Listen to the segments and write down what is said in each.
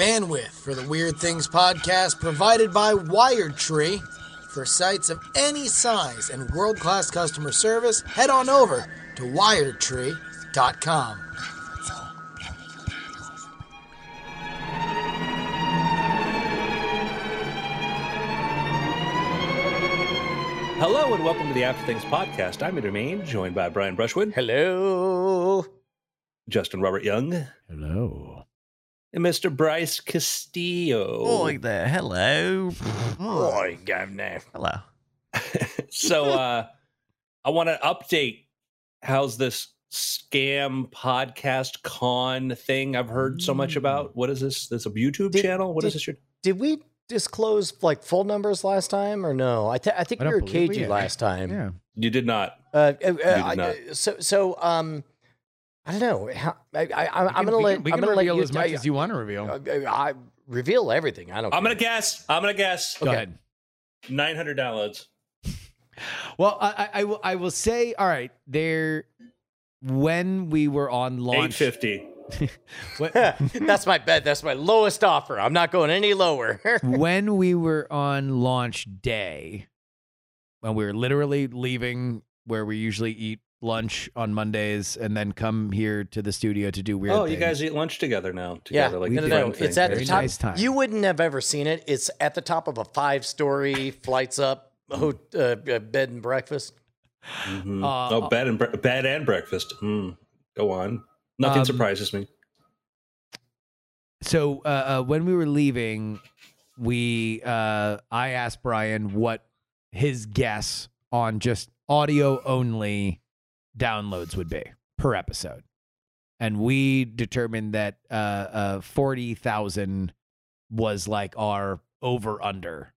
Bandwidth for the Weird Things podcast provided by Wired Tree. For sites of any size and world-class customer service, head on over to wiredtree.com. Hello and welcome to the After Things podcast. I'm Andrew Mantzaris, joined by Brian Brushwood. Hello. Justin Robert Young. Hello. And Mr. Bryce Castillo. Boy there, hello. Boy, governor. Hello. So I want to update how's this scam podcast con thing I've heard so much about. What is this? This a YouTube channel? What is this? Did we disclose like full numbers last time or no? I think we were cagey last time. Yeah. You did not. So I don't know. I'm gonna let you, as much as you want to reveal. I reveal everything. I don't. I'm gonna guess. Go ahead. 900 downloads. Well, I will say. All right, there. When we were on launch, 850. That's my bet. That's my lowest offer. I'm not going any lower. When we were on launch day, when we were literally leaving where we usually eat lunch on Mondays and then come here to the studio to do weird things. You guys eat lunch together now. Together, yeah. Like no. It's at the top. Nice time. You wouldn't have ever seen it. It's at the top of a 5-story flights up bed and breakfast. Mm-hmm. Bed and breakfast. Mm. Go on. Nothing surprises me. So when we were leaving, I asked Brian what his guess on just audio only downloads would be per episode, and we determined that 40,000 was like our over under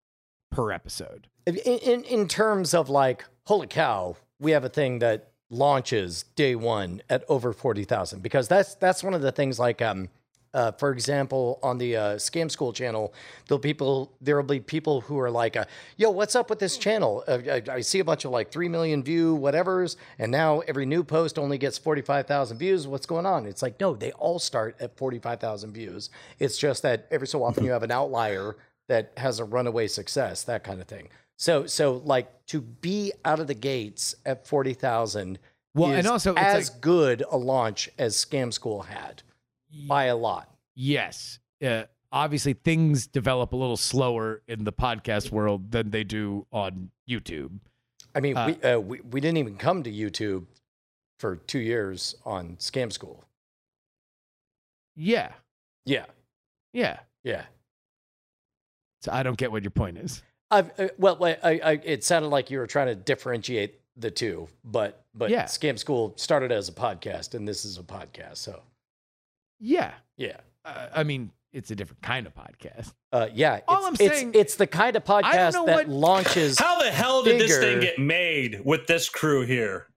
per episode in terms of like, holy cow, we have a thing that launches day one at over 40,000, because that's one of the things like for example, on the Scam School channel, there will be people who are like, yo, what's up with this channel? I see a bunch of like 3 million view whatevers, and now every new post only gets 45,000 views. What's going on? It's like, no, they all start at 45,000 views. It's just that every so often you have an outlier that has a runaway success, that kind of thing. So like to be out of the gates at 40,000 is good a launch as Scam School had. By a lot. Yes. Obviously, things develop a little slower in the podcast world than they do on YouTube. I mean, we didn't even come to YouTube for 2 years on Scam School. Yeah. So I don't get what your point is. It sounded like you were trying to differentiate the two, but yeah. Scam School started as a podcast, and this is a podcast, so. Yeah. I mean, it's a different kind of podcast. All I'm saying, it's the kind of podcast that launches. How the hell did this thing get made with this crew here?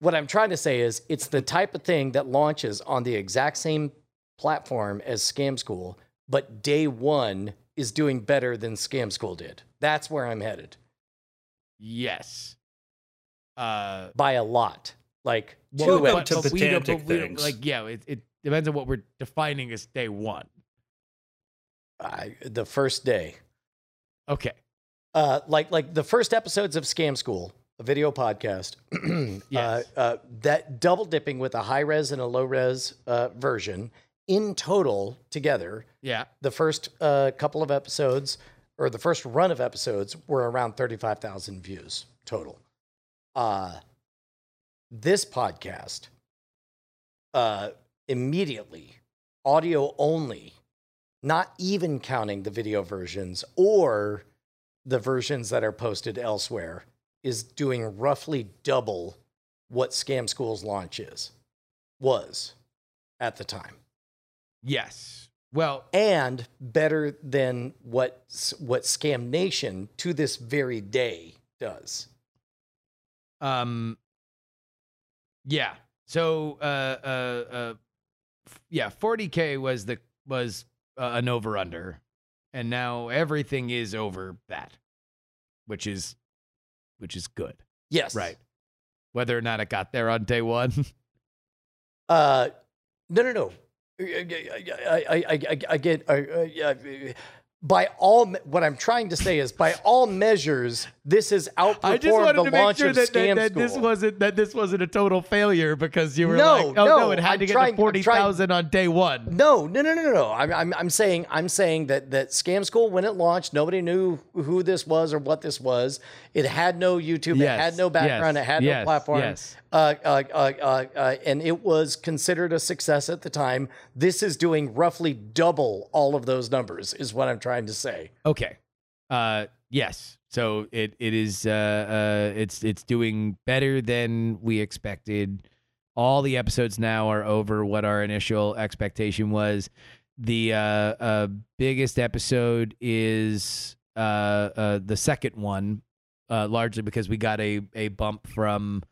What I'm trying to say is, it's the type of thing that launches on the exact same platform as Scam School, but day one is doing better than Scam School did. That's where I'm headed. Yes. By a lot, like two. Like it depends on what we're defining as day one. The first day. Okay. Like the first episodes of Scam School, a video podcast, yes. That double dipping with a high res and a low res version in total together. Yeah. The first couple of episodes, or the first run of episodes, were around 35,000 views total. This podcast, immediately, audio only, not even counting the video versions or the versions that are posted elsewhere, is doing roughly double what Scam School's launch was at the time. Yes. Well, and better than what Scam Nation to this very day does. Yeah. So 40K was an over under, and now everything is over that, which is good. Yes, right. Whether or not it got there on day one. No. By all, what I'm trying to say is, by all measures, this has outperformed the launch of Scam School. I just wanted to make sure that this wasn't a total failure, because you were it had to get to 40,000 on day one. No. I'm saying that Scam School, when it launched, nobody knew who this was or what this was. It had no YouTube. Yes, it had no background. Yes, it had no platform. Yes. And it was considered a success at the time. This is doing roughly double all of those numbers, is what I'm trying to say. Okay. Yes. So it's doing better than we expected. All the episodes now are over what our initial expectation was. The biggest episode is the second one, largely because we got a bump from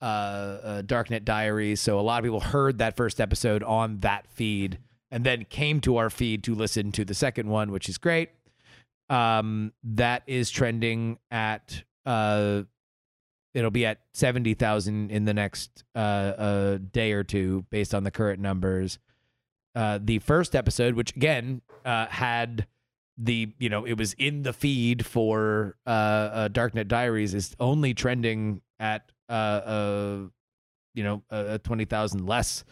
Darknet Diaries, so a lot of people heard that first episode on that feed and then came to our feed to listen to the second one, which is great. That is trending at it'll be at 70,000 in the next day or two based on the current numbers. The first episode, which again had the, you know, it was in the feed for Darknet Diaries, is only trending at 20,000 less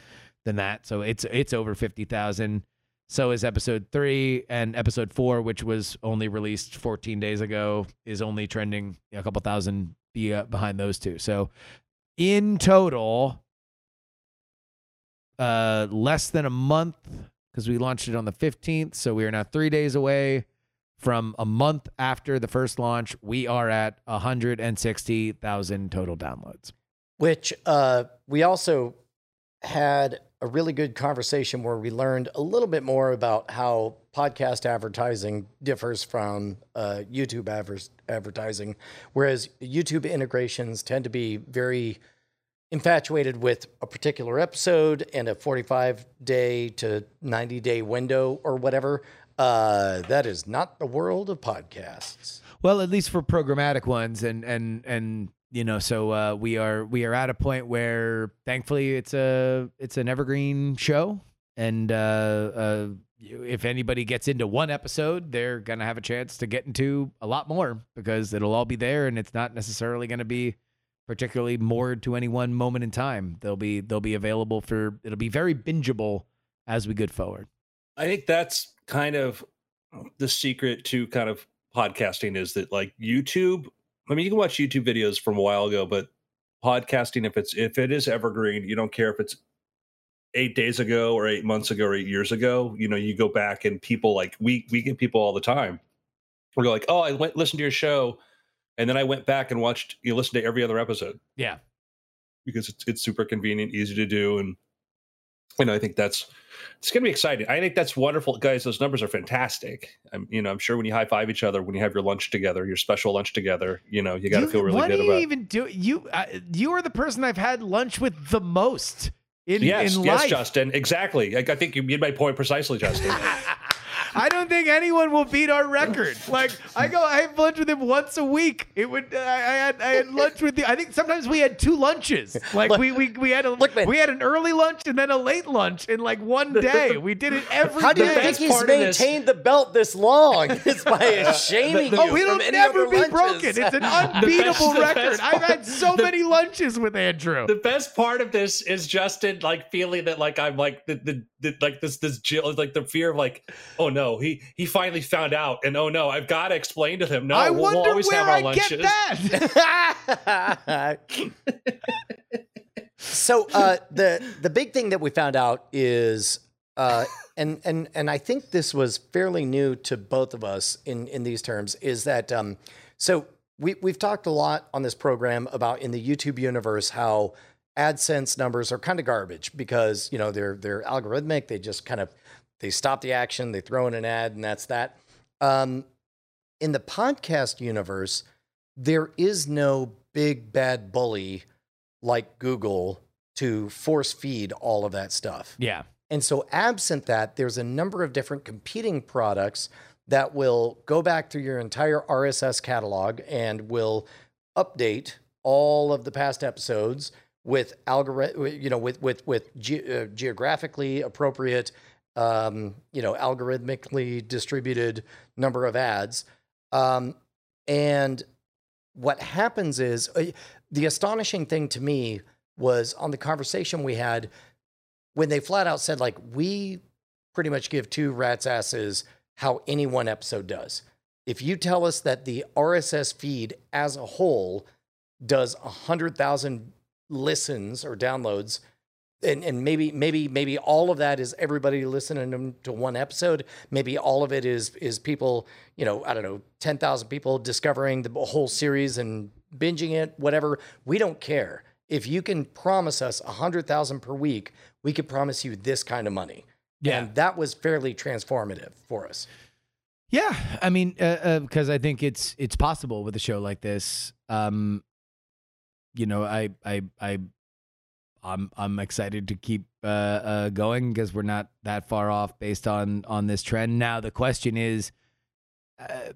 than that. So it's over 50,000. So is episode 3, and episode 4, which was only released 14 days ago, is only trending a couple thousand behind those two. So in total, less than a month, because we launched it on the 15th. So we are now 3 days away from a month after the first launch. We are at 160,000 total downloads. Which we also had a really good conversation where we learned a little bit more about how podcast advertising differs from YouTube advertising, whereas YouTube integrations tend to be very infatuated with a particular episode and a 45-day to 90-day window or whatever. That is not the world of podcasts. Well, at least for programmatic ones, and you know, so we are at a point where, thankfully, it's an evergreen show, and if anybody gets into one episode, they're gonna have a chance to get into a lot more, because it'll all be there, and it's not necessarily gonna be particularly moored to any one moment in time. They'll be available for, it'll be very bingeable as we go forward. I think that's kind of the secret to kind of podcasting, is that, like, YouTube, I mean, you can watch YouTube videos from a while ago, but podcasting, if it is evergreen, you don't care if it's 8 days ago or 8 months ago or 8 years ago, you know, you go back and people, like, we get people all the time. We go like, oh, I went listened to your show, and then I went back and watched, you listened to every other episode. Yeah. Because it's super convenient, easy to do. And, you know, I think it's going to be exciting. I think that's wonderful, guys. Those numbers are fantastic. I'm sure when you high five each other, when you have your lunch together, your special lunch together, you know, you got to feel really good about it. What do you even do? You are the person I've had lunch with the most in life. Yes, Justin, exactly. I think you made my point precisely, Justin. I don't think anyone will beat our record. Like, I have lunch with him once a week. It would. I had lunch with you. I think sometimes we had two lunches. Like, look, we had an early lunch and then a late lunch in, like, one day. We did it every day. How do you think he's maintained the belt this long? It's by shaming you. Oh, it'll never be broken. It's an unbeatable record. I've had so many lunches with Andrew. The best part of this is Justin, like, feeling that, like, I'm like the like this Jill, like, the fear of, like, oh no. He finally found out, and oh no, I've got to explain to him. No, I wonder we'll always where have our I lunches. Get that. So the big thing that we found out is, and I think this was fairly new to both of us in these terms, is that so we've talked a lot on this program about, in the YouTube universe, how AdSense numbers are kind of garbage, because, you know, they're algorithmic. They just kind of, they stop the action, they throw in an ad, and that's that. In the podcast universe, there is no big bad bully like Google to force feed all of that stuff. Yeah. And so absent that, there's a number of different competing products that will go back through your entire RSS catalog and will update all of the past episodes with algorithm, you know, with geographically appropriate, you know, algorithmically distributed number of ads. And what happens is the astonishing thing to me was on the conversation we had when they flat out said, like, we pretty much give two rat's asses how any one episode does. If you tell us that the RSS feed as a whole does 100,000 listens or downloads, and maybe all of that is everybody listening to one episode, maybe all of it is people, you know, I don't know, 10,000 people discovering the whole series and binging it, whatever. We don't care. If you can promise us 100,000 per week, we could promise you this kind of money. Yeah. And that was fairly transformative for us. Yeah. I mean, because I think it's possible with a show like this. You know, I'm excited to keep going because we're not that far off based on this trend. Now, the question is,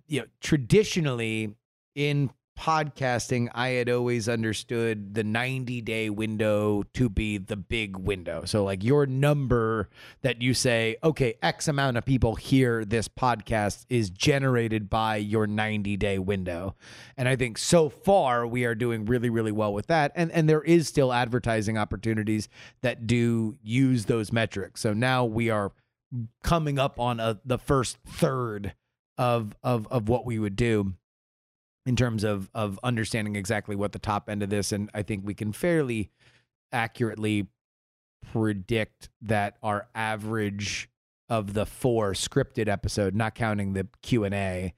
you know, traditionally in podcasting, I had always understood the 90-day window to be the big window. So like your number that you say, okay, X amount of people hear this podcast is generated by your 90-day window. And I think so far we are doing really, really well with that. And there is still advertising opportunities that do use those metrics. So now we are coming up on the first third of what we would do in terms of understanding exactly what the top end of this. And I think we can fairly accurately predict that our average of the 4 scripted episode, not counting the Q&A,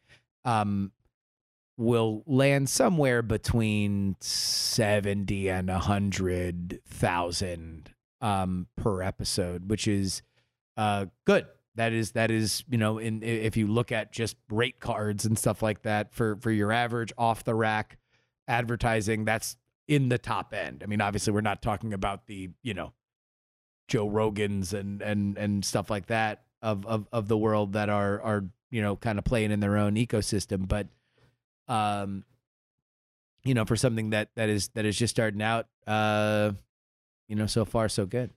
will land somewhere between 70 and 100,000 per episode, which is good. That is, you know, if you look at just rate cards and stuff like that for your average off the rack advertising, that's in the top end. I mean, obviously we're not talking about the, you know, Joe Rogans and stuff like that of the world that are, you know, kind of playing in their own ecosystem. But, you know, for something that is just starting out, you know, so far so good.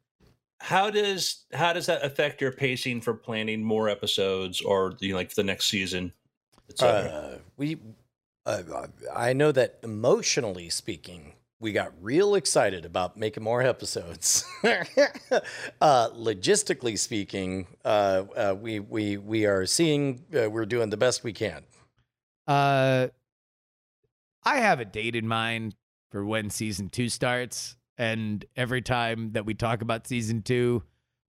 How does that affect your pacing for planning more episodes or, you know, like the next season, et cetera? I know that emotionally speaking, we got real excited about making more episodes. Logistically speaking, we are seeing we're doing the best we can. I have a date in mind for when season 2 starts. And every time that we talk about season 2,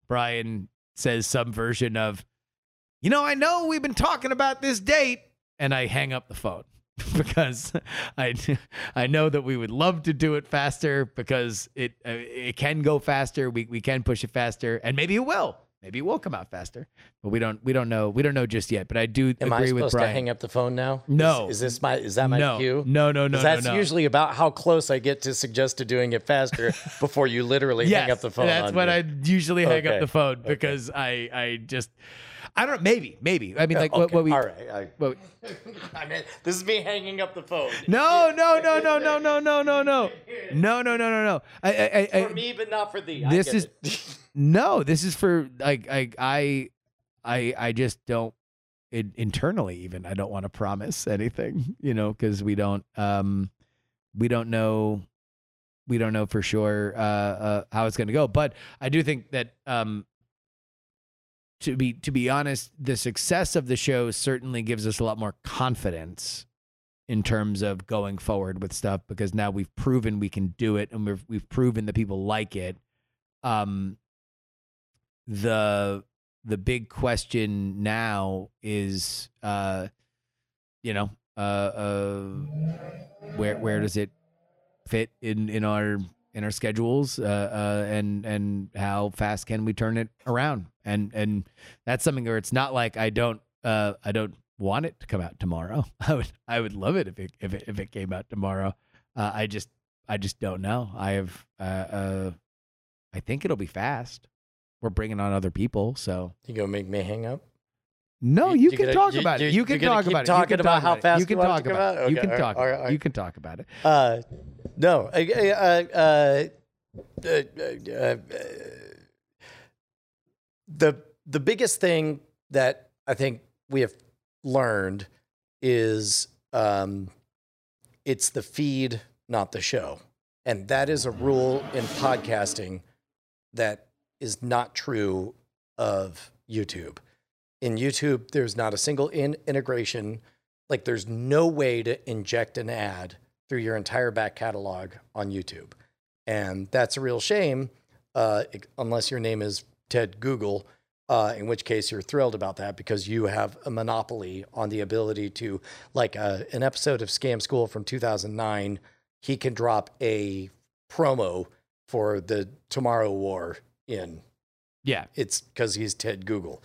Brian says some version of, you know, I know we've been talking about this date, and I hang up the phone because I know that we would love to do it faster because it can go faster. We can push it faster, and maybe it will. Maybe it will come out faster, but we don't know. We don't know just yet, but I do agree with Brian. Am I supposed to hang up the phone now? No. Is that my cue? No. That's usually about how close I get to suggest to doing it faster before you literally hang up the phone. That's when I usually hang up the phone because I just, I don't know. Maybe. I mean, like what we, all right. I mean, this is me hanging up the phone. No. For me, but not for thee. This is. No, this is for like I just don't internally even. I don't want to promise anything, you know, because we don't know for sure how it's going to go. But I do think that to be honest, the success of the show certainly gives us a lot more confidence in terms of going forward with stuff because now we've proven we can do it and we've proven that people like it. The big question now is, where does it fit in our schedules, and how fast can we turn it around? And that's something where it's not like I don't want it to come out tomorrow. I would love it if it came out tomorrow. I just don't know. I think it'll be fast. We're bringing on other people, so you gonna make me hang up? No, you can talk about it. You can talk about it. Talking about how fast you can talk about it. You can talk about it. No, The biggest thing that I think we have learned is it's the feed, not the show. And that is a rule in podcasting that is not true of YouTube. In YouTube, there's not a single integration. Like, there's no way to inject an ad through your entire back catalog on YouTube. And that's a real shame, unless your name is Ted Google, in which case you're thrilled about that because you have a monopoly on the ability to, like an episode of Scam School from 2009, he can drop a promo for the Tomorrow War in. Yeah. It's because he's Ted Google.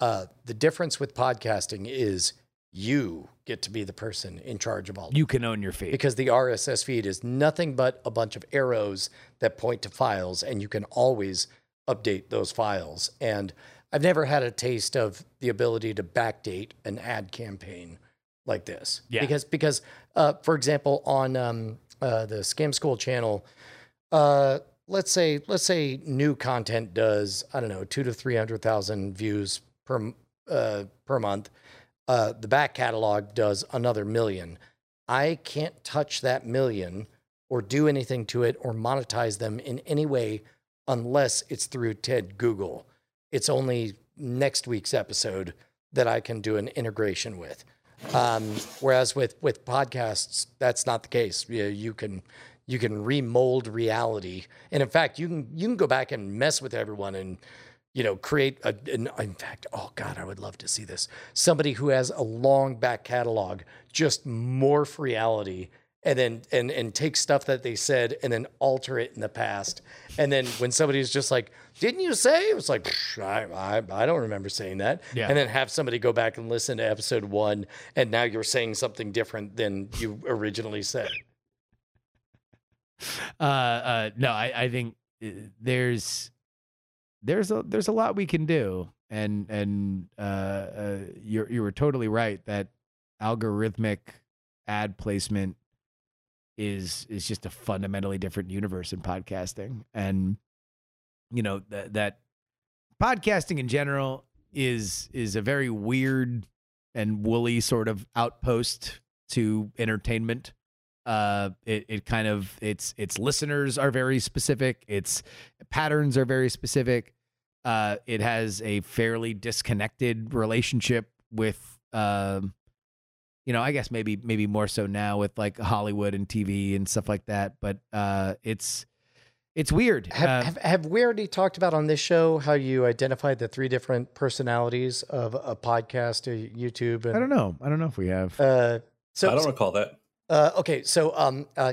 The difference with podcasting is you get to be the person in charge of all. You can own your feed. Because the RSS feed is nothing but a bunch of arrows that point to files, and you can always update those files. And I've never had a taste of the ability to backdate an ad campaign like this. Yeah. Because for example, on the Scam School channel, let's say new content does, I don't know, 200,000 to 300,000 views per month. The back catalog does another 1 million. I can't touch that 1 million or do anything to it or monetize them in any way unless it's through Ted Google. It's only next week's episode that I can do an integration with. Whereas with podcasts, that's not the case. You can remold reality. And in fact, you can go back and mess with everyone and, you know, create in fact, oh God, I would love to see this. Somebody who has a long back catalog, just morph reality and then take stuff that they said and then alter it in the past. And then when somebody's just like, didn't you say? It was like, I don't remember saying that. Yeah. And then have somebody go back and listen to episode 1. And now you're saying something different than you originally said. No, I think there's a lot we can do, and you were totally right that algorithmic ad placement is just a fundamentally different universe in podcasting, and you know that podcasting in general is a very weird and woolly sort of outpost to entertainment. Its listeners are very specific. Its patterns are very specific. It has a fairly disconnected relationship with, I guess maybe more so now with like Hollywood and TV and stuff like that. But, it's weird. Have we already talked about on this show how you identified the 3 different personalities of a podcast, a YouTube? And, I don't know if we have, so I don't recall that. Okay, so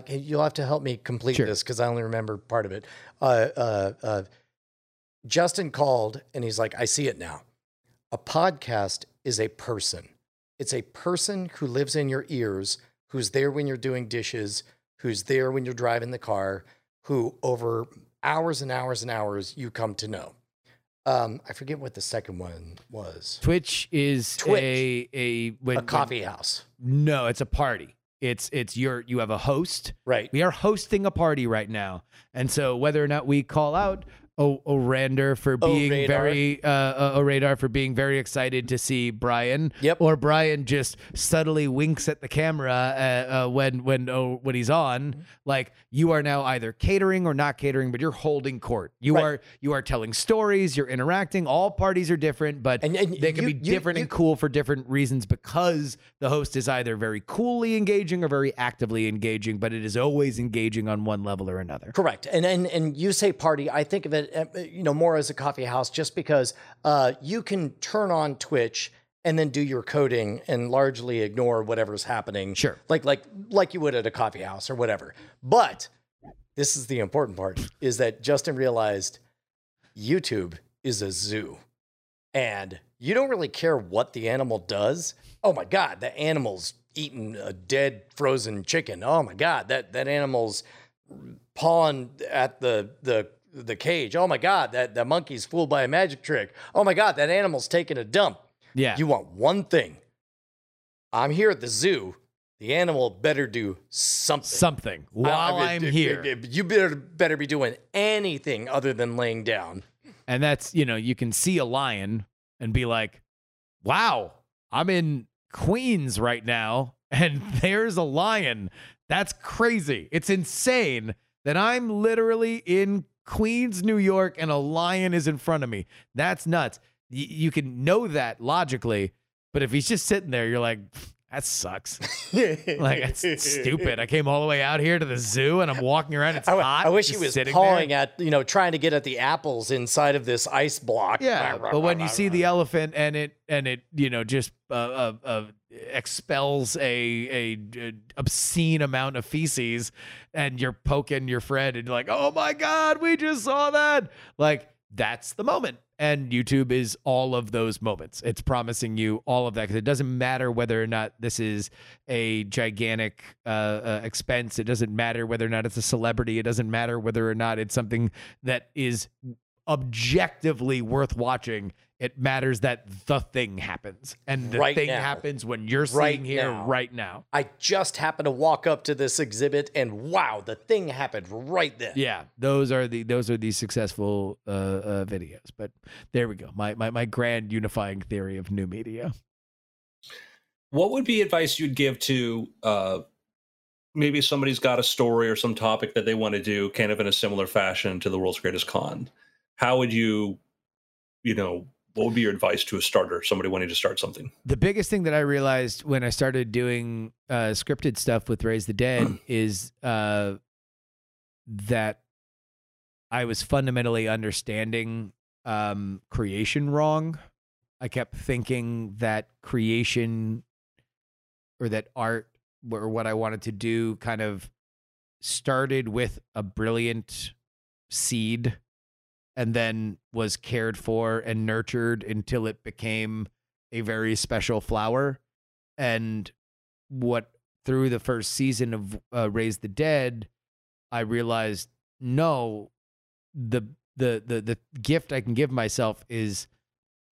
you'll have to help me complete this because I only remember part of it. Justin called and he's like, I see it now. A podcast is a person. It's a person who lives in your ears, who's there when you're doing dishes, who's there when you're driving the car, who over hours and hours and hours you come to know. I forget what the second one was. Twitch is a coffee house. No, it's a party. You have a host, right? We are hosting a party right now. And so whether or not we call out Radar for being very excited to see Brian, yep, or Brian just subtly winks at the camera when he's on, like, you are now either catering or not catering, but you're holding court. You are telling stories, you're interacting. All parties are different, but they can be different and cool for different reasons because the host is either very coolly engaging or very actively engaging, but it is always engaging on one level or another. Correct. And you say party, I think of it, more as a coffee house, just because you can turn on Twitch and then do your coding and largely ignore whatever's happening. Sure, like you would at a coffee house or whatever. But this is the important part: is that Justin realized YouTube is a zoo, and you don't really care what the animal does. Oh my God, the animal's eating a dead frozen chicken. Oh my God, that animal's pawing at the cage. Oh my God, that monkey's fooled by a magic trick. Oh my God, that animal's taking a dump. Yeah. You want one thing. I'm here at the zoo. the animal better do something. Something. While I'm here. You better be doing anything other than laying down. And that's, you know, you can see a lion and be like, wow, I'm in Queens right now, and there's a lion. That's crazy. It's insane that I'm literally in Queens, New York, and a lion is in front of me. That's nuts. You can know that logically, but if he's just sitting there, you're like, that sucks. Like, that's stupid. I came all the way out here to the zoo and I'm walking around. It's hot. I wish he was pawing there at, you know, trying to get at the apples inside of this ice block. Yeah, but when you see the elephant and it you know, just expels a obscene amount of feces, and you're poking your friend and you're like, oh my God, we just saw that. Like, that's the moment. And YouTube is all of those moments. It's promising you all of that, because it doesn't matter whether or not this is a gigantic expense. It doesn't matter whether or not it's a celebrity. It doesn't matter whether or not it's something that is objectively worth watching. It matters that the thing happens, and the thing happens when you're sitting here right now. I just happened to walk up to this exhibit, and wow, the thing happened right then. Yeah, those are the successful videos. But there we go. My grand unifying theory of new media. What would be advice you'd give to maybe somebody's got a story or some topic that they want to do, kind of in a similar fashion to the World's Greatest Con? How would you, what would be your advice to a starter, somebody wanting to start something? The biggest thing that I realized when I started doing scripted stuff with Raise the Dead is that I was fundamentally understanding creation wrong. I kept thinking that creation or that art or what I wanted to do kind of started with a brilliant seed and then was cared for and nurtured until it became a very special flower. And what, through the first season of Raise the Dead, I realized, no, the gift I can give myself is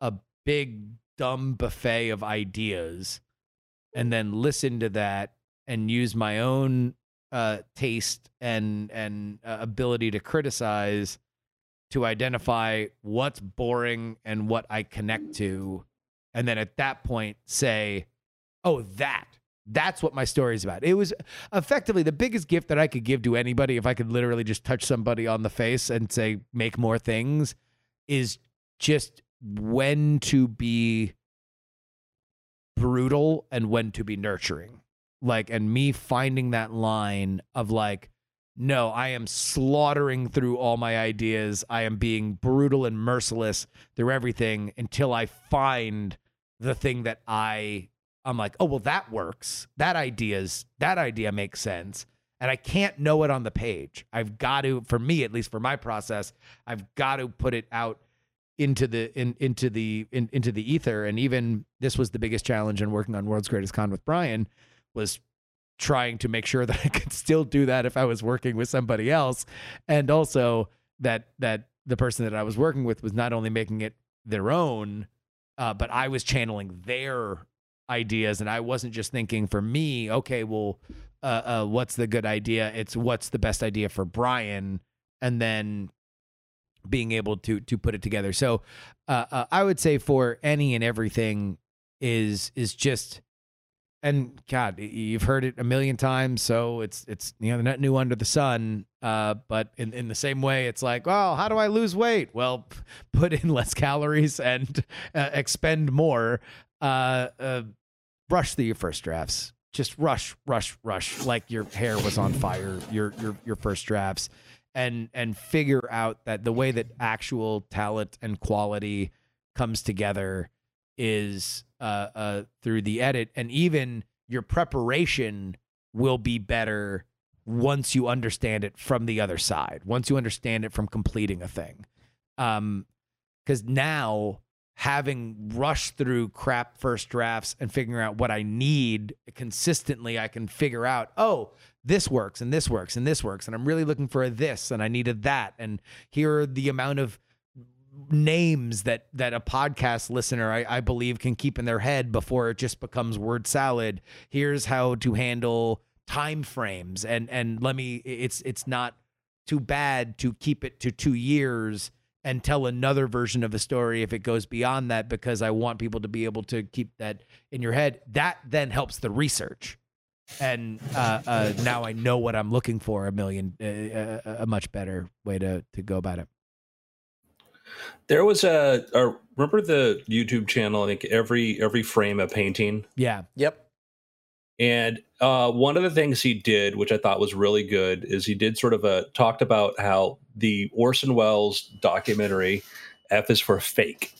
a big, dumb buffet of ideas, and then listen to that and use my own taste and ability to criticize to identify what's boring and what I connect to. And then at that point say, oh, that's what my story is about. It was effectively the biggest gift that I could give to anybody. If I could literally just touch somebody on the face and say, make more things, is just when to be brutal and when to be nurturing. Like, and me finding that line of like, no, I am slaughtering through all my ideas. I am being brutal and merciless through everything until I find the thing that I'm like, oh, well, that works. That idea makes sense. And I can't know it on the page. I've got to, for me, at least for my process, I've got to put it out into the ether. And even this was the biggest challenge in working on World's Greatest Con with Brian, was trying to make sure that I could still do that if I was working with somebody else. And also that the person that I was working with was not only making it their own, but I was channeling their ideas. And I wasn't just thinking for me, okay, well, what's the good idea? It's what's the best idea for Brian, and then being able to put it together. So I would say for any and everything is just, and God, you've heard it a million times, so it's not new under the sun. But in the same way, it's like, well, how do I lose weight? Well, put in less calories and expend more. Rush through your first drafts. Just rush, like your hair was on fire. Your first drafts, and figure out that the way that actual talent and quality comes together is through the edit. And even your preparation will be better once you understand it from the other side, once you understand it from completing a thing. Because now, having rushed through crap first drafts and figuring out what I need consistently, I can figure out, oh, this works and this works and this works, and I'm really looking for a this, and I needed that, and here are the amount of names that a podcast listener, I believe, can keep in their head before it just becomes word salad. Here's how to handle time frames, and let me, it's not too bad to keep it to 2 years and tell another version of a story if it goes beyond that, because I want people to be able to keep that in your head. That then helps the research. And now I know what I'm looking for a much better way to go about it. There was remember the YouTube channel, I think Every Frame a Painting? Yeah. Yep. And one of the things he did, which I thought was really good, is he did sort of talked about how the Orson Welles documentary F is for Fake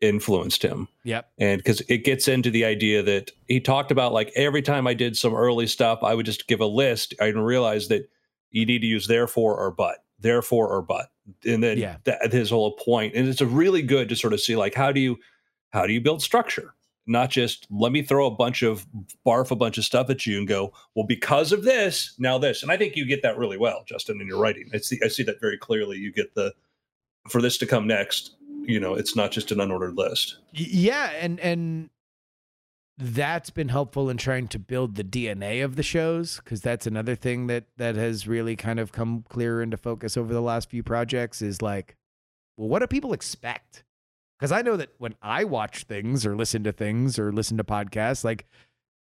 influenced him. Yep. And because it gets into the idea that he talked about, like, every time I did some early stuff, I would just give a list. I didn't realize that you need to use therefore or but. And then that's his whole point. And it's a really good to sort of see, like, how do you build structure? Not just let me throw a bunch of stuff at you and go, well, because of this, now this. And I think you get that really well, Justin, in your writing. I see that very clearly. You get for this to come next, you know, it's not just an unordered list. Yeah. And that's been helpful in trying to build the DNA of the shows, because that's another thing that has really kind of come clearer into focus over the last few projects is like, well, what do people expect? Because I know that when I watch things or listen to podcasts, like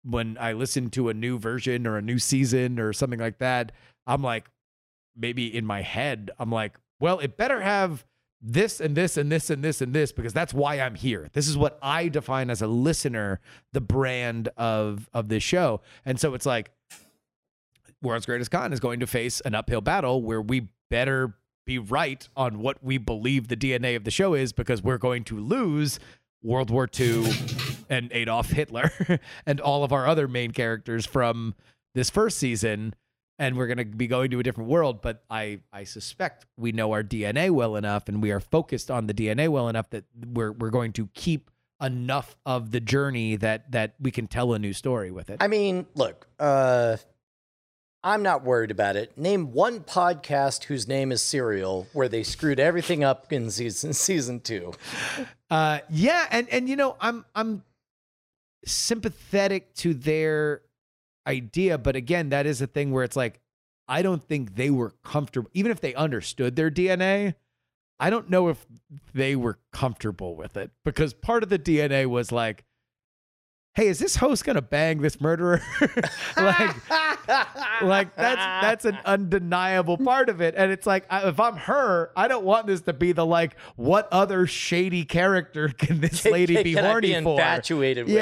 when I listen to a new version or a new season or something like that, I'm like, maybe in my head, I'm like, well, it better have this and this and this and this and this, because that's why I'm here. This is what I define as a listener, the brand of this show. And so it's like, World's Greatest Con is going to face an uphill battle where we better be right on what we believe the DNA of the show is, because we're going to lose World War II and Adolf Hitler and all of our other main characters from this first season. And we're going to be going to a different world, but I suspect we know our DNA well enough, and we are focused on the DNA well enough that we're going to keep enough of the journey that we can tell a new story with it. I mean, look, I'm not worried about it. Name one podcast whose name is Serial where they screwed everything up in season two. Yeah, and you know, I'm sympathetic to their idea, but again, that is a thing where it's like, I don't think they were comfortable, even if they understood their DNA. I don't know if they were comfortable with it, because part of the DNA was like, hey, is this host gonna bang this murderer? like that's an undeniable part of it. And it's like, if I'm her, I don't want this to be the, like, what other shady character can this lady be horny for? Infatuated with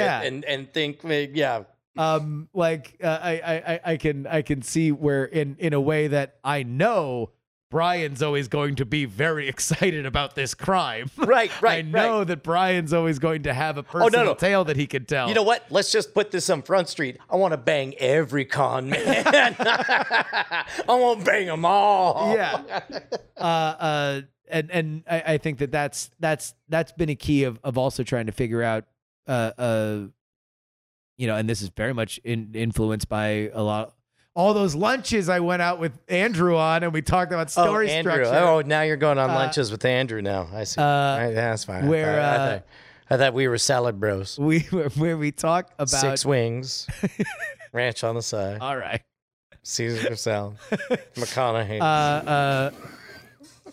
and think, yeah. I can see where in a way that I know Brian's always going to be very excited about this crime. Right. I know that Brian's always going to have a personal tale that he could tell. You know what? Let's just put this on Front Street. I want to bang every con man. I want to bang them all. Yeah. And I think that's been a key of also trying to figure out, you know, and this is very much influenced by all those lunches I went out with Andrew on, and we talked about story structure. Oh, now you're going on lunches with Andrew now. I see. That's fine. Where I thought we were salad bros. We talk about six wings, ranch on the side. All right, Caesar salad, McConaughey.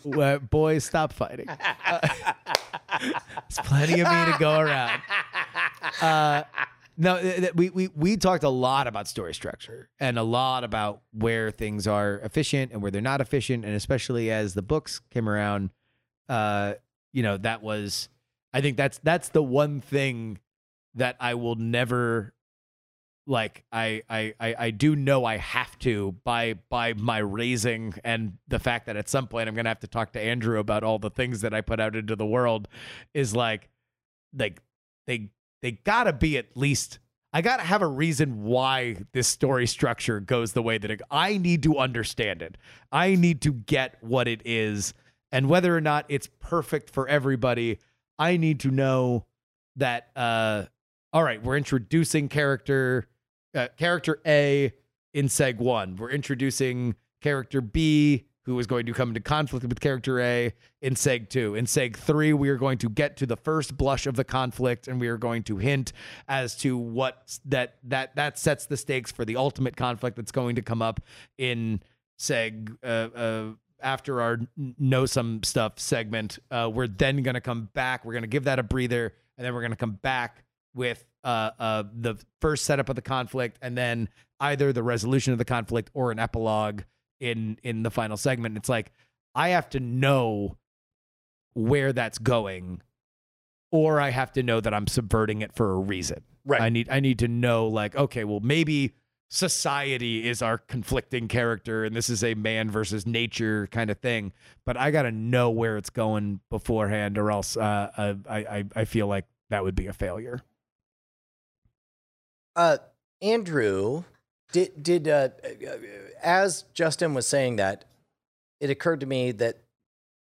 Well, boys, stop fighting. There's plenty of me to go around. No, we talked a lot about story structure and a lot about where things are efficient and where they're not efficient. And especially as the books came around, you know, that was, I think that's the one thing that I will never, like, I do know I have to by my raising, and the fact that at some point I'm going to have to talk to Andrew about all the things that I put out into the world is like they gotta be at least, I gotta have a reason why this story structure goes the way that I need to understand it. I need to get what it is, and whether or not it's perfect for everybody, I need to know that, all right, we're introducing character A in seg one. We're introducing character B who is going to come into conflict with character A in Seg 2. In Seg 3, we are going to get to the first blush of the conflict, and we are going to hint as to what that sets the stakes for the ultimate conflict that's going to come up in Seg after our Know Some Stuff segment. We're then going to come back. We're going to give that a breather, and then we're going to come back with the first setup of the conflict, and then either the resolution of the conflict or an epilogue in the final segment. It's like, I have to know where that's going, or I have to know that I'm subverting it for a reason. Right. I need to know, like, okay, well, maybe society is our conflicting character and this is a man versus nature kind of thing, but I got to know where it's going beforehand, or else I feel like that would be a failure. Andrew, did as Justin was saying that, it occurred to me that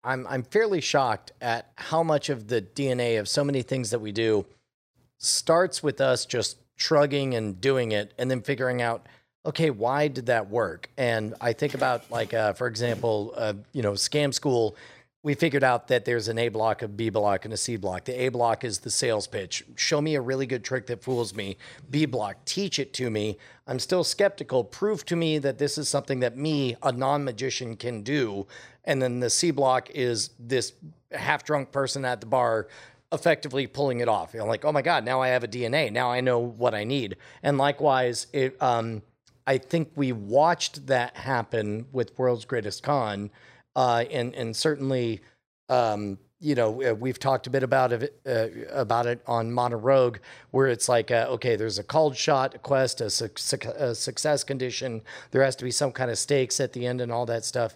I'm fairly shocked at how much of the DNA of so many things that we do starts with us just shrugging and doing it, and then figuring out, okay, why did that work? And I think about, like, for example, Scam School. We figured out that there's an A block, a B block, and a C block. The A block is the sales pitch. Show me a really good trick that fools me. B block, teach it to me. I'm still skeptical. Prove to me that this is something that me, a non-magician, can do. And then the C block is this half-drunk person at the bar effectively pulling it off. You're like, oh my God, now I have a DNA. Now I know what I need. And likewise, I think we watched that happen with World's Greatest Con. And certainly, we've talked a bit about it on Modern Rogue, where it's like, okay, there's a called shot, a quest, a success condition. There has to be some kind of stakes at the end and all that stuff.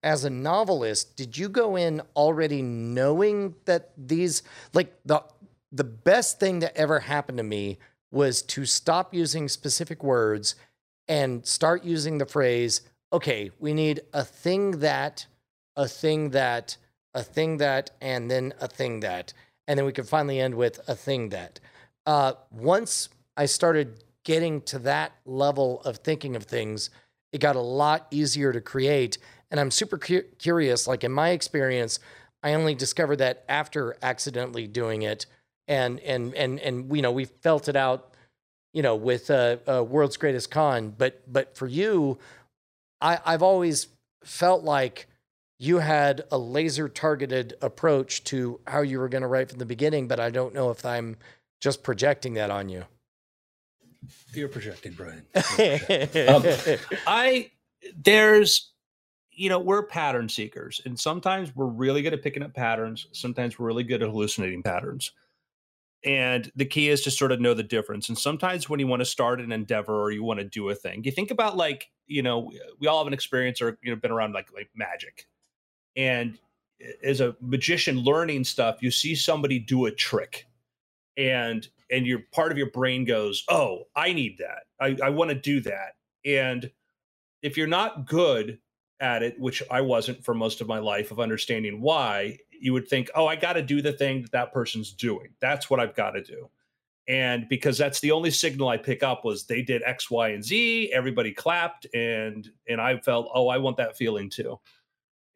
As a novelist, did you go in already knowing that these, like, the best thing that ever happened to me was to stop using specific words and start using the phrase, okay, we need a thing that, and then a thing that. And then we could finally end with a thing that. Once I started getting to that level of thinking of things, it got a lot easier to create. And I'm super curious. Like, in my experience, I only discovered that after accidentally doing it. And we felt it out, with World's Greatest Con. But for you, I've always felt like you had a laser-targeted approach to how you were going to write from the beginning, but I don't know if I'm just projecting that on you. You're projecting, Brian. You're projecting. We're pattern seekers, and sometimes we're really good at picking up patterns. Sometimes we're really good at hallucinating patterns. And the key is to sort of know the difference. And sometimes when you want to start an endeavor or you want to do a thing, you think about, like, we all have an experience or, been around like magic. And as a magician learning stuff, you see somebody do a trick and your part of your brain goes, oh, I need that. I want to do that. And if you're not good at it, which I wasn't for most of my life of understanding why, you would think, oh, I got to do the thing that person's doing. That's what I've got to do. And because that's the only signal I pick up was they did X, Y, and Z, everybody clapped, and I felt, oh, I want that feeling too.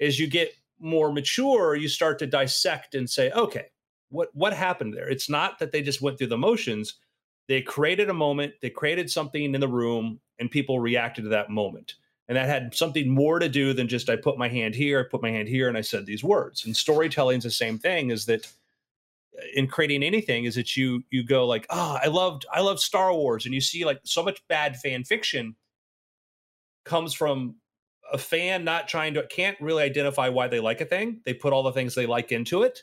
As you get more mature, you start to dissect and say, okay, what happened there? It's not that they just went through the motions. They created a moment, they created something in the room, and people reacted to that moment. And that had something more to do than just, I put my hand here, and I said these words. And storytelling is the same thing, is that in creating anything is that you go like, oh, I love Star Wars. And you see, like, so much bad fan fiction comes from a fan can't really identify why they like a thing. They put all the things they like into it,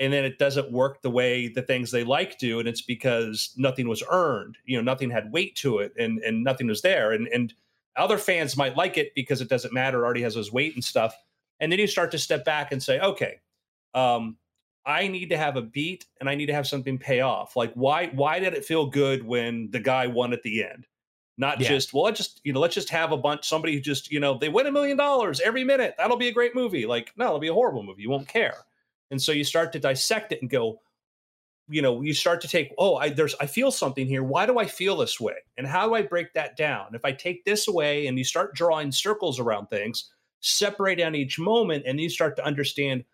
and then it doesn't work the way the things they like do. And it's because nothing was earned, nothing had weight to it, and nothing was there. And other fans might like it because it doesn't matter. It already has those weight and stuff. And then you start to step back and say, okay, I need to have a beat and I need to have something pay off. Like, why did it feel good when the guy won at the end? Let's just have somebody who just, they win $1 million every minute. That'll be a great movie. Like, no, it'll be a horrible movie. You won't care. And so you start to dissect it and go, you start to take, I feel something here. Why do I feel this way? And how do I break that down? If I take this away, and you start drawing circles around things, separate out each moment, and you start to understand,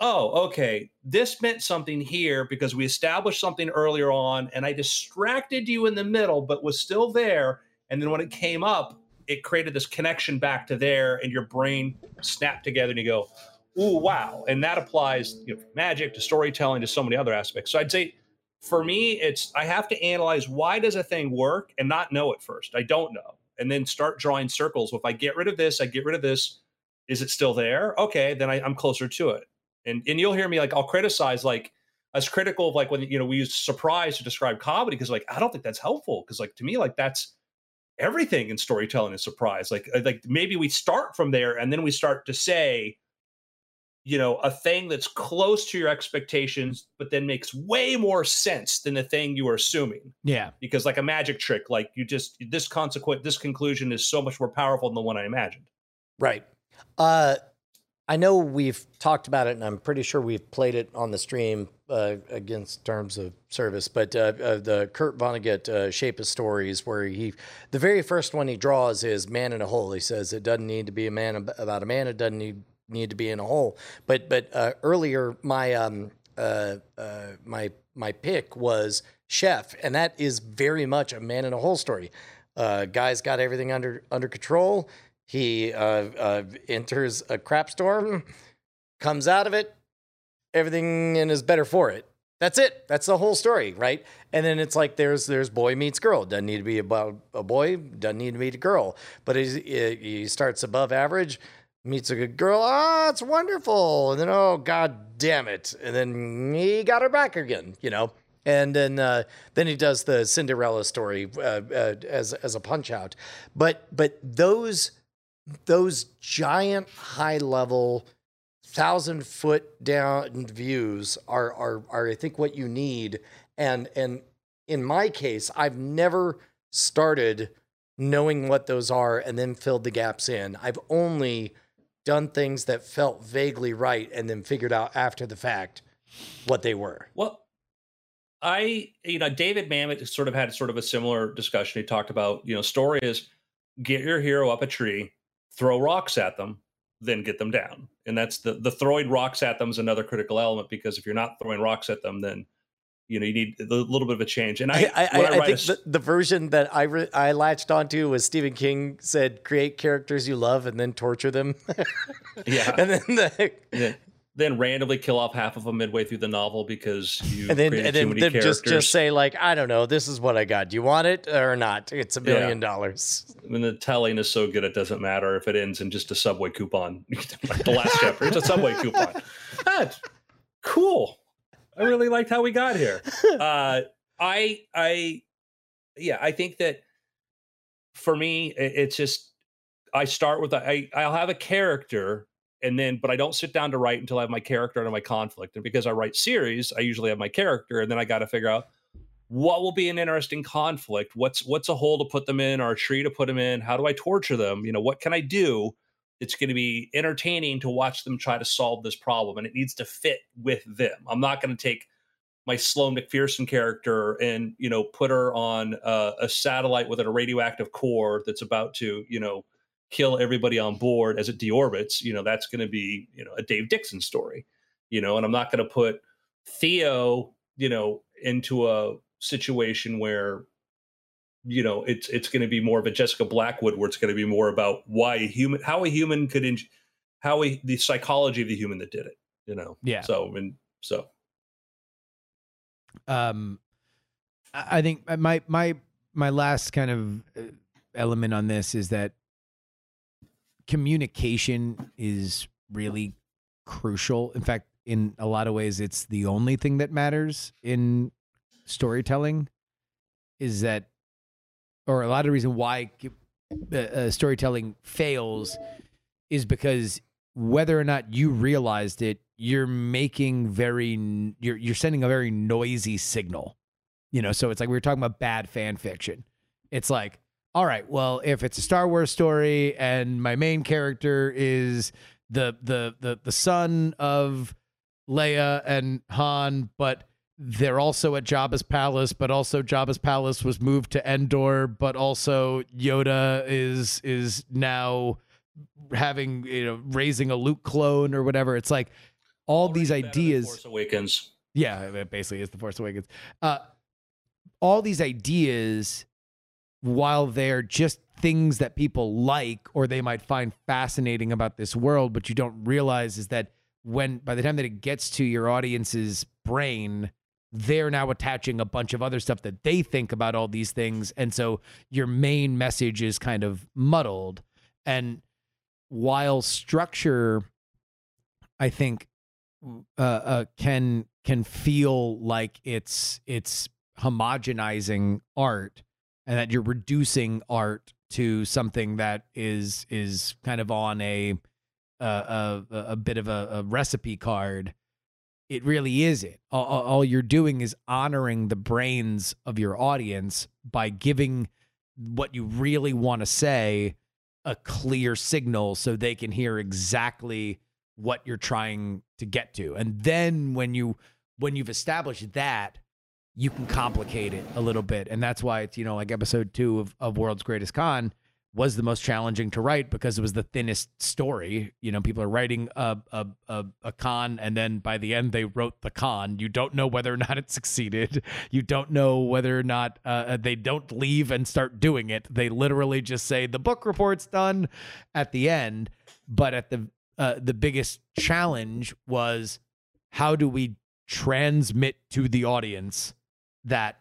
oh, okay, this meant something here because we established something earlier on, and I distracted you in the middle, but was still there. And then when it came up, it created this connection back to there, and your brain snapped together, and you go, ooh, wow. And that applies, you know, magic to storytelling to so many other aspects. So I'd say for me, it's, I have to analyze why does a thing work and not know at first. I don't know. And then start drawing circles. Well, if I get rid of this, I get rid of this. Is it still there? Okay, then I'm closer to it. And you'll hear me, like, I'll criticize, like, I was critical of, like, when, you know, we use surprise to describe comedy, because, like, I don't think that's helpful, because, like, to me, like, that's everything in storytelling is surprise. Like maybe we start from there, and then we start to say, you know, a thing that's close to your expectations, but then makes way more sense than the thing you were assuming. Yeah. Because, like, a magic trick, like, you just, this conclusion is so much more powerful than the one I imagined. Right. I know we've talked about it, and I'm pretty sure we've played it on the stream against terms of service, but the Kurt Vonnegut Shape of Stories, where the very first one he draws is man in a hole. He says it doesn't need to be a man about a man. It doesn't need to be in a hole. But earlier, my pick was Chef, and that is very much a man in a hole story. Guy's got everything under control. He enters a crap storm, comes out of it, everything and is better for it. That's it. That's the whole story, right? And then it's like there's boy meets girl. Doesn't need to be about a boy. Doesn't need to meet a girl. But he starts above average, meets a good girl. Ah, oh, it's wonderful. And then, oh, God damn it. And then he got her back again, you know. And then he does the Cinderella story as a punch out. But those giant high level 1,000-foot down views are I think what you need. And in my case, I've never started knowing what those are and then filled the gaps in. I've only done things that felt vaguely right and then figured out after the fact what they were. Well, David Mamet sort of had sort of a similar discussion. He talked about, you know, story is get your hero up a tree, throw rocks at them, then get them down. And that's the throwing rocks at them is another critical element, because if you're not throwing rocks at them, then, you know, you need a little bit of a change. And I think the version that I latched onto was Stephen King said, create characters you love and then torture them. Yeah. And then then randomly kill off half of them midway through the novel because you created too many characters. Just say, like, I don't know, this is what I got. Do you want it or not? It's $1 million. And the telling is so good it doesn't matter if it ends in just a Subway coupon. Like the last chapter, it's a Subway coupon. That's cool. I really liked how we got here. I think that for me, it's just, I start with, I'll have a character. And then, but I don't sit down to write until I have my character and my conflict. And because I write series, I usually have my character, and then I got to figure out what will be an interesting conflict. What's a hole to put them in, or a tree to put them in? How do I torture them? You know, what can I do? It's going to be entertaining to watch them try to solve this problem, and it needs to fit with them. I'm not going to take my Sloan McPherson character and, you know, put her on a satellite with a radioactive core that's about to, you know, kill everybody on board as it deorbits. You know, that's going to be, you know, a Dave Dixon story, you know. And I'm not going to put Theo, you know, into a situation where, you know, it's going to be more of a Jessica Blackwood, where it's going to be more about the psychology of the human that did it, you know? Yeah. I think my last kind of element on this is that communication is really crucial. In fact, in a lot of ways, it's the only thing that matters in storytelling, is that, or a lot of reason why storytelling fails is because whether or not you realized it, you're sending a very noisy signal, you know? So it's like, we were talking about bad fan fiction. It's like, all right, well, if it's a Star Wars story and my main character is the son of Leia and Han, but they're also at Jabba's palace, but also Jabba's palace was moved to Endor, but also Yoda is now having, you know, raising a Luke clone or whatever. It's like all these ideas. Force Awakens. Yeah, it basically is the Force Awakens. All these ideas, while they're just things that people like or they might find fascinating about this world, but you don't realize is that when by the time that it gets to your audience's brain, they're now attaching a bunch of other stuff that they think about all these things. And so your main message is kind of muddled. And while structure, I think, can feel like it's homogenizing art and that you're reducing art to something that is kind of on a bit of a recipe card. It really isn't. All you're doing is honoring the brains of your audience by giving what you really want to say a clear signal so they can hear exactly what you're trying to get to. And then when you've established that, you can complicate it a little bit. And that's why it's, you know, like episode 2 of World's Greatest Con was the most challenging to write because it was the thinnest story. You know, people are writing a con, and then by the end they wrote the con. You don't know whether or not it succeeded. You don't know whether or not they don't leave and start doing it. They literally just say the book report's done at the end. But at the biggest challenge was, how do we transmit to the audience that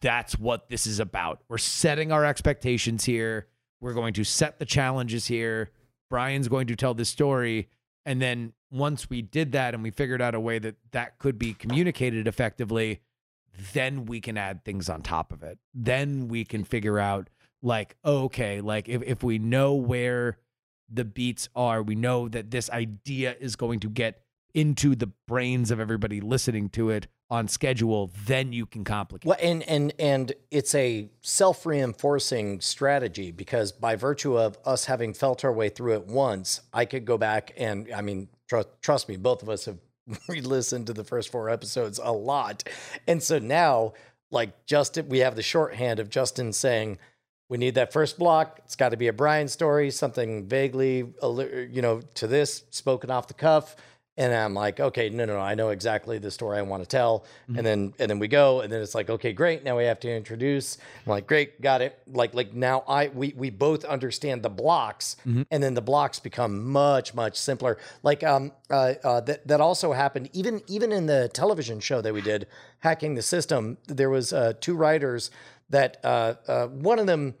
that's what this is about? We're setting our expectations here. We're going to set the challenges here. Brian's going to tell this story. And then once we did that and we figured out a way that that could be communicated effectively, then we can add things on top of it. Then we can figure out like, okay, like if we know where the beats are, we know that this idea is going to get into the brains of everybody listening to it on schedule, then you can complicate. Well, and it's a self-reinforcing strategy, because by virtue of us having felt our way through it once, I could go back and, I mean, trust me, both of us have re-listened to the first 4 episodes a lot. And so now, like Justin, we have the shorthand of Justin saying, we need that first block. It's got to be a Brian story, something vaguely, you know, to this, spoken off the cuff. And I'm like, okay, no, I know exactly the story I want to tell. Mm-hmm. And then we go, and then it's like, okay, great. Now we have to introduce. I'm like, great, got it. Like now we both understand the blocks, mm-hmm. and then the blocks become much, much simpler. Like that also happened even in the television show that we did, Hacking the System. There was 2 writers that one of them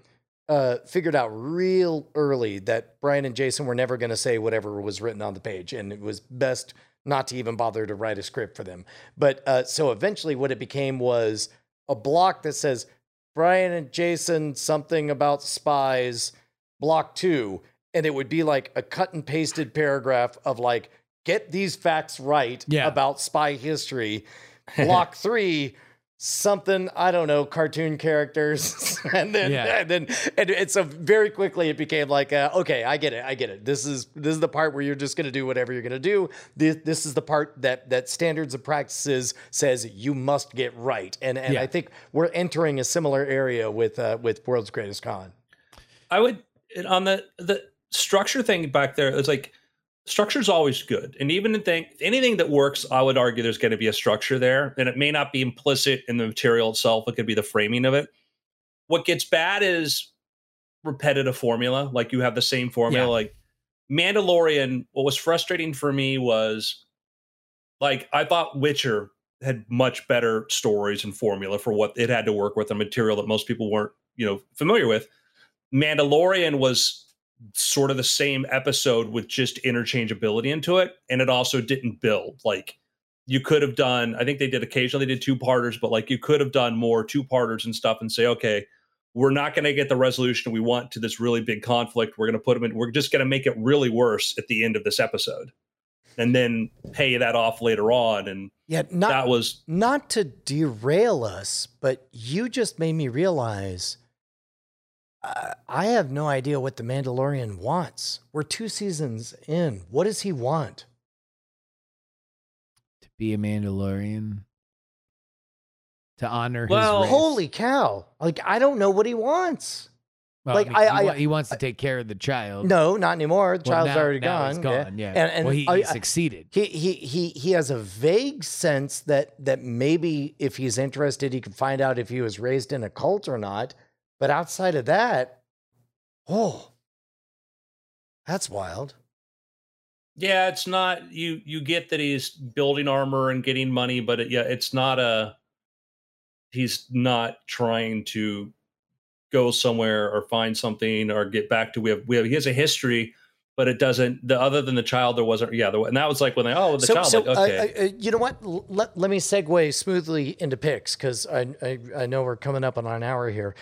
figured out real early that Brian and Jason were never going to say whatever was written on the page, and it was best not to even bother to write a script for them. But so eventually what it became was a block that says, Brian and Jason, something about spies, block 2. And it would be like a cut and pasted paragraph of like, get these facts right about spy history. Block 3, something, I don't know, cartoon characters. and so very quickly it became like, okay, I get it. This is the part where you're just going to do whatever you're going to do. This is the part that standards and practices says you must get right. And I think we're entering a similar area with World's Greatest Con. I would, on the structure thing back there, it's like, structure's always good. And even in anything that works, I would argue there's going to be a structure there. And it may not be implicit in the material itself. It could be the framing of it. What gets bad is repetitive formula. Like you have the same formula. Yeah. Like Mandalorian, what was frustrating for me was, like, I thought Witcher had much better stories and formula for what it had to work with, a material that most people weren't, you know, familiar with. Mandalorian was sort of the same episode with just interchangeability into it. And it also didn't build. Like you could have done, I think they did occasionally did 2-parters, but like you could have done more 2-parters and stuff and say, okay, we're not going to get the resolution we want to this really big conflict. We're going to put them in, we're just going to make it really worse at the end of this episode and then pay that off later on. And that was not to derail us, but you just made me realize I have no idea what the Mandalorian wants. We're 2 seasons in. What does he want? To be a Mandalorian. To honor his race. Holy cow. Like, I don't know what he wants. He wants to take care of the child. No, not anymore. The child's already gone. He's gone. Yeah. And he succeeded. He has a vague sense that maybe if he's interested, he can find out if he was raised in a cult or not. But outside of that, oh, that's wild. Yeah, it's not. You get that he's building armor and getting money, but it's not a. He's not trying to go somewhere or find something or get back to he has a history, but it doesn't. Other than the child, there wasn't. Yeah, and that was like when the child. So like, okay, you know what? Let me segue smoothly into picks because I know we're coming up on an hour here.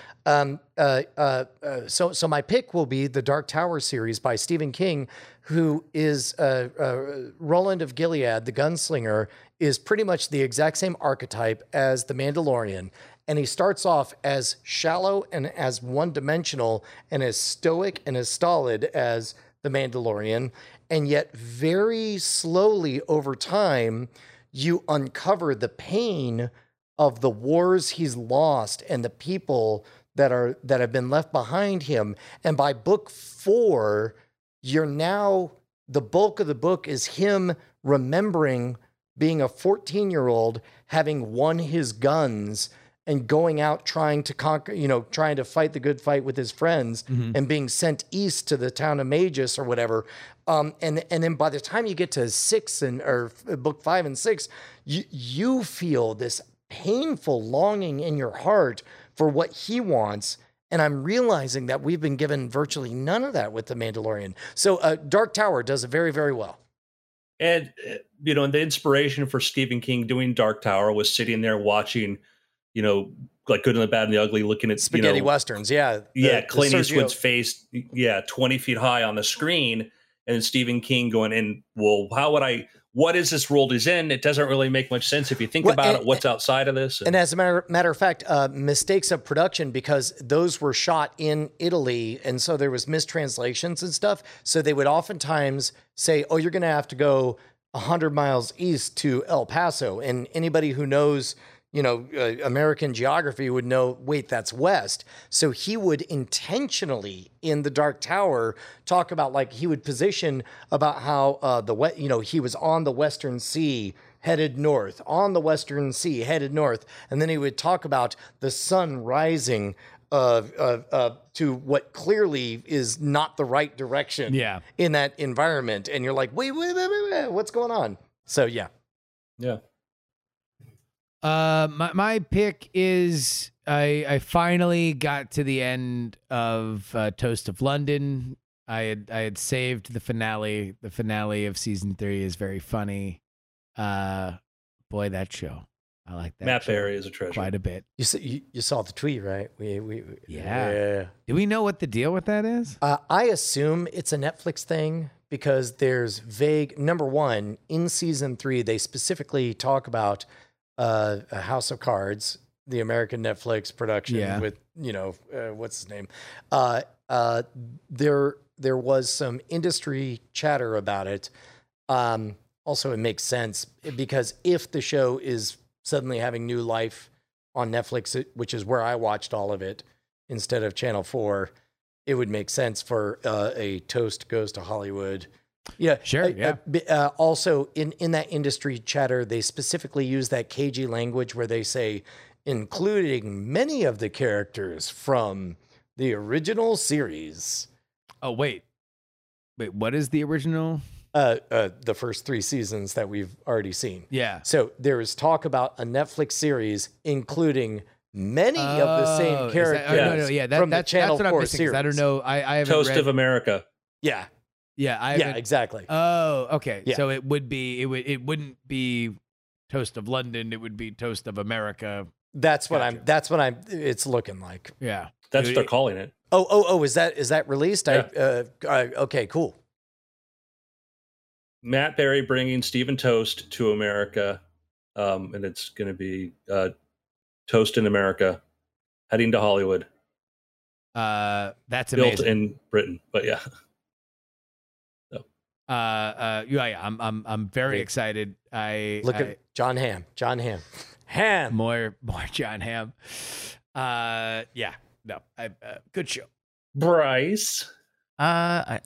So my pick will be the Dark Tower series by Stephen King, who is Roland of Gilead, the gunslinger, is pretty much the exact same archetype as The Mandalorian. And he starts off as shallow and as one-dimensional and as stoic and as stolid as The Mandalorian. And yet very slowly over time, you uncover the pain of the wars he's lost and the people that have been left behind him. And by book 4, you're now, the bulk of the book is him remembering being a 14-year-old, having won his guns and going out trying to conquer, trying to fight the good fight with his friends and being sent east to the town of Magus or whatever. And then by the time you get to book 5 and 6, you feel this painful longing in your heart for what he wants. And I'm realizing that we've been given virtually none of that with The Mandalorian. So Dark Tower does it very, very well. And, the inspiration for Stephen King doing Dark Tower was sitting there watching, like Good and the Bad and the Ugly, looking at spaghetti westerns. Yeah. Clint Eastwood's face. Yeah. 20 feet high on the screen. And Stephen King going in, well, what is this world he's in? It doesn't really make much sense if you think about it, what's outside of this. And as a matter of fact, mistakes of production, because those were shot in Italy. And so there was mistranslations and stuff. So they would oftentimes say, oh, you're going to have to go 100 miles east to El Paso. And anybody who knows, American geography would know, wait, that's west. So he would intentionally in the Dark Tower talk about, like, he would position about how he was on the Western Sea headed north, on the Western Sea headed north. And then he would talk about the sun rising to what clearly is not the right direction in that environment. And you're like, wait, what's going on? So, yeah. Yeah. My pick is I finally got to the end of Toast of London. I had saved the finale. The finale of season 3 is very funny. Boy, that show. I like that. Matt Berry is a treasure. Quite a bit. You saw the tweet, right? Yeah. Do we know what the deal with that is? I assume it's a Netflix thing because there's vague. Number one, in season 3, they specifically talk about a House of Cards, the American Netflix production with, what's his name? There was some industry chatter about it. Also, it makes sense because if the show is suddenly having new life on Netflix, which is where I watched all of it instead of Channel 4, it would make sense for a Toast Goes to Hollywood. Yeah, sure. Yeah. Also, in that industry chatter, they specifically use that cagey language where they say, including many of the characters from the original series. Oh, wait, what is the original? The first 3 seasons that we've already seen. Yeah. So there is talk about a Netflix series including many of the same characters. That's Channel 4 series. I don't know. I haven't Toast of America. Yeah. Yeah, exactly. Oh, okay. Yeah. So it wouldn't be Toast of London, it would be Toast of America. That's what it's looking like. Yeah. That's what they're calling it. Oh, is that released? Yeah. Okay, cool. Matt Berry bringing Stephen Toast to America. And it's going to be Toast in America, heading to Hollywood. That's amazing. Built in Britain, but yeah. I'm very excited. Look at John Hamm. More John Hamm. Good show. Bryce. I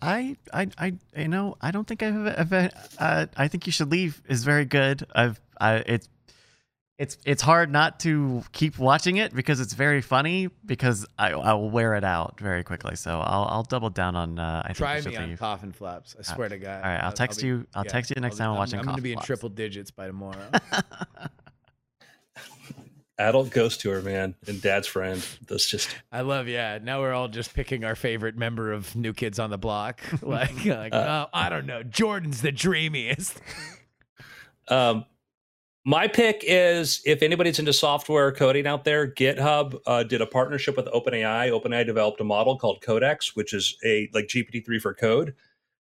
don't think I've ever, I Think You Should Leave is very good. It's hard not to keep watching it because it's very funny, because I will wear it out very quickly. So I'll double down on I Think You Should Leave. Try me on Coffin Flaps. I swear to God. All right, I'll text you next time I'm watching Coffin Flaps. I'm going to be in triple digits by tomorrow. Adult Ghost Tour, man, and Dad's Friend. That's just, I love. Yeah, now we're all just picking our favorite member of New Kids on the Block. Oh, I don't know. Jordan's the dreamiest. My pick is, if anybody's into software coding out there, GitHub did a partnership with OpenAI. OpenAI developed a model called Codex, which is a like GPT-3 for code,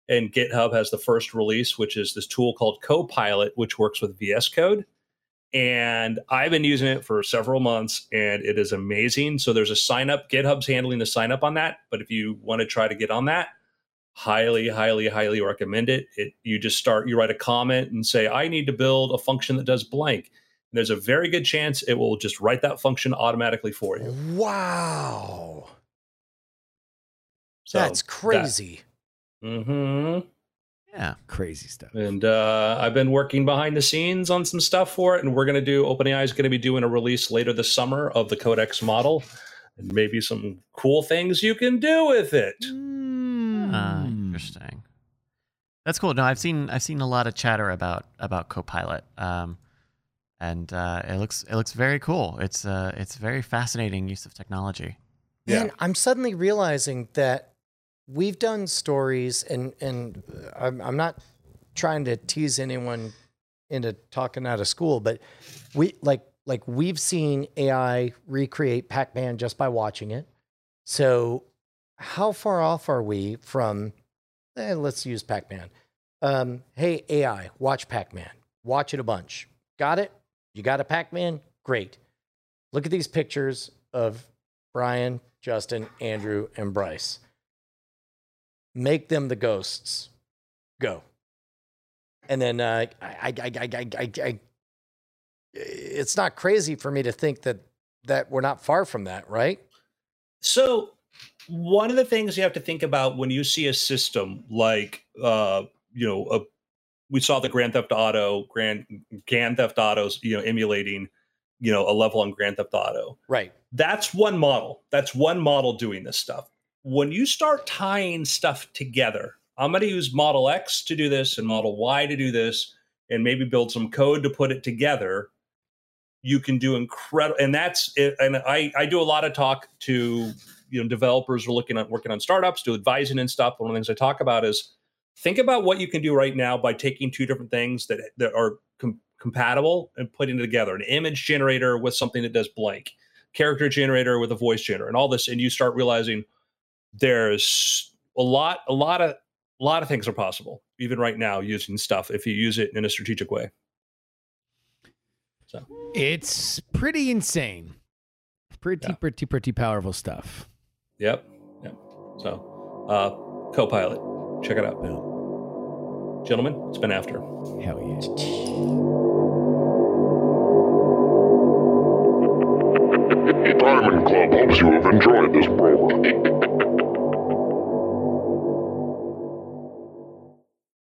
and GitHub has the first release, which is this tool called Copilot, which works with VS Code. And I've been using it for several months, and it is amazing. So there's a sign up. GitHub's handling the sign up on that. But if you want to try to get on that, highly, highly, highly recommend it. You just start, you write a comment and say, I need to build a function that does blank. And there's a very good chance it will just write that function automatically for you. Wow. So that's crazy. Mm-hmm. Yeah, crazy stuff. And I've been working behind the scenes on some stuff for it, and we're going to do, OpenAI is going to be doing a release later this summer of the Codex model, and maybe some cool things you can do with it. Interesting. That's cool. No, I've seen a lot of chatter about Copilot, and it looks very cool. It's very fascinating use of technology. Yeah, man, I'm suddenly realizing that. We've done stories, and I'm not trying to tease anyone into talking out of school, but we've seen AI recreate Pac-Man just by watching it. So how far off are we from, let's use Pac-Man. Hey, AI, watch Pac-Man. Watch it a bunch. Got it? You got a Pac-Man? Great. Look at these pictures of Brian, Justin, Andrew, and Bryce. Make them the ghosts. Go. And then it's not crazy for me to think that we're not far from that, right? So one of the things you have to think about when you see a system like, we saw the Grand Theft Auto's, emulating, a level on Grand Theft Auto. Right. That's one model. That's one model doing this stuff. When you start tying stuff together, I'm going to use Model X to do this and Model Y to do this, and maybe build some code to put it together. You can do incredible, and that's it. And I do a lot of talk to developers who are working on startups, do advising and stuff. One of the things I talk about is think about what you can do right now by taking two different things that are compatible and putting it together: an image generator with something that does blank, character generator with a voice generator, and all this. And you start realizing, there's a lot of things are possible even right now using stuff if you use it in a strategic way. So it's pretty insane, pretty powerful stuff. Yep. So, Copilot, check it out, gentlemen. It's been after. Hell yeah! The Diamond Club hopes you have enjoyed this program.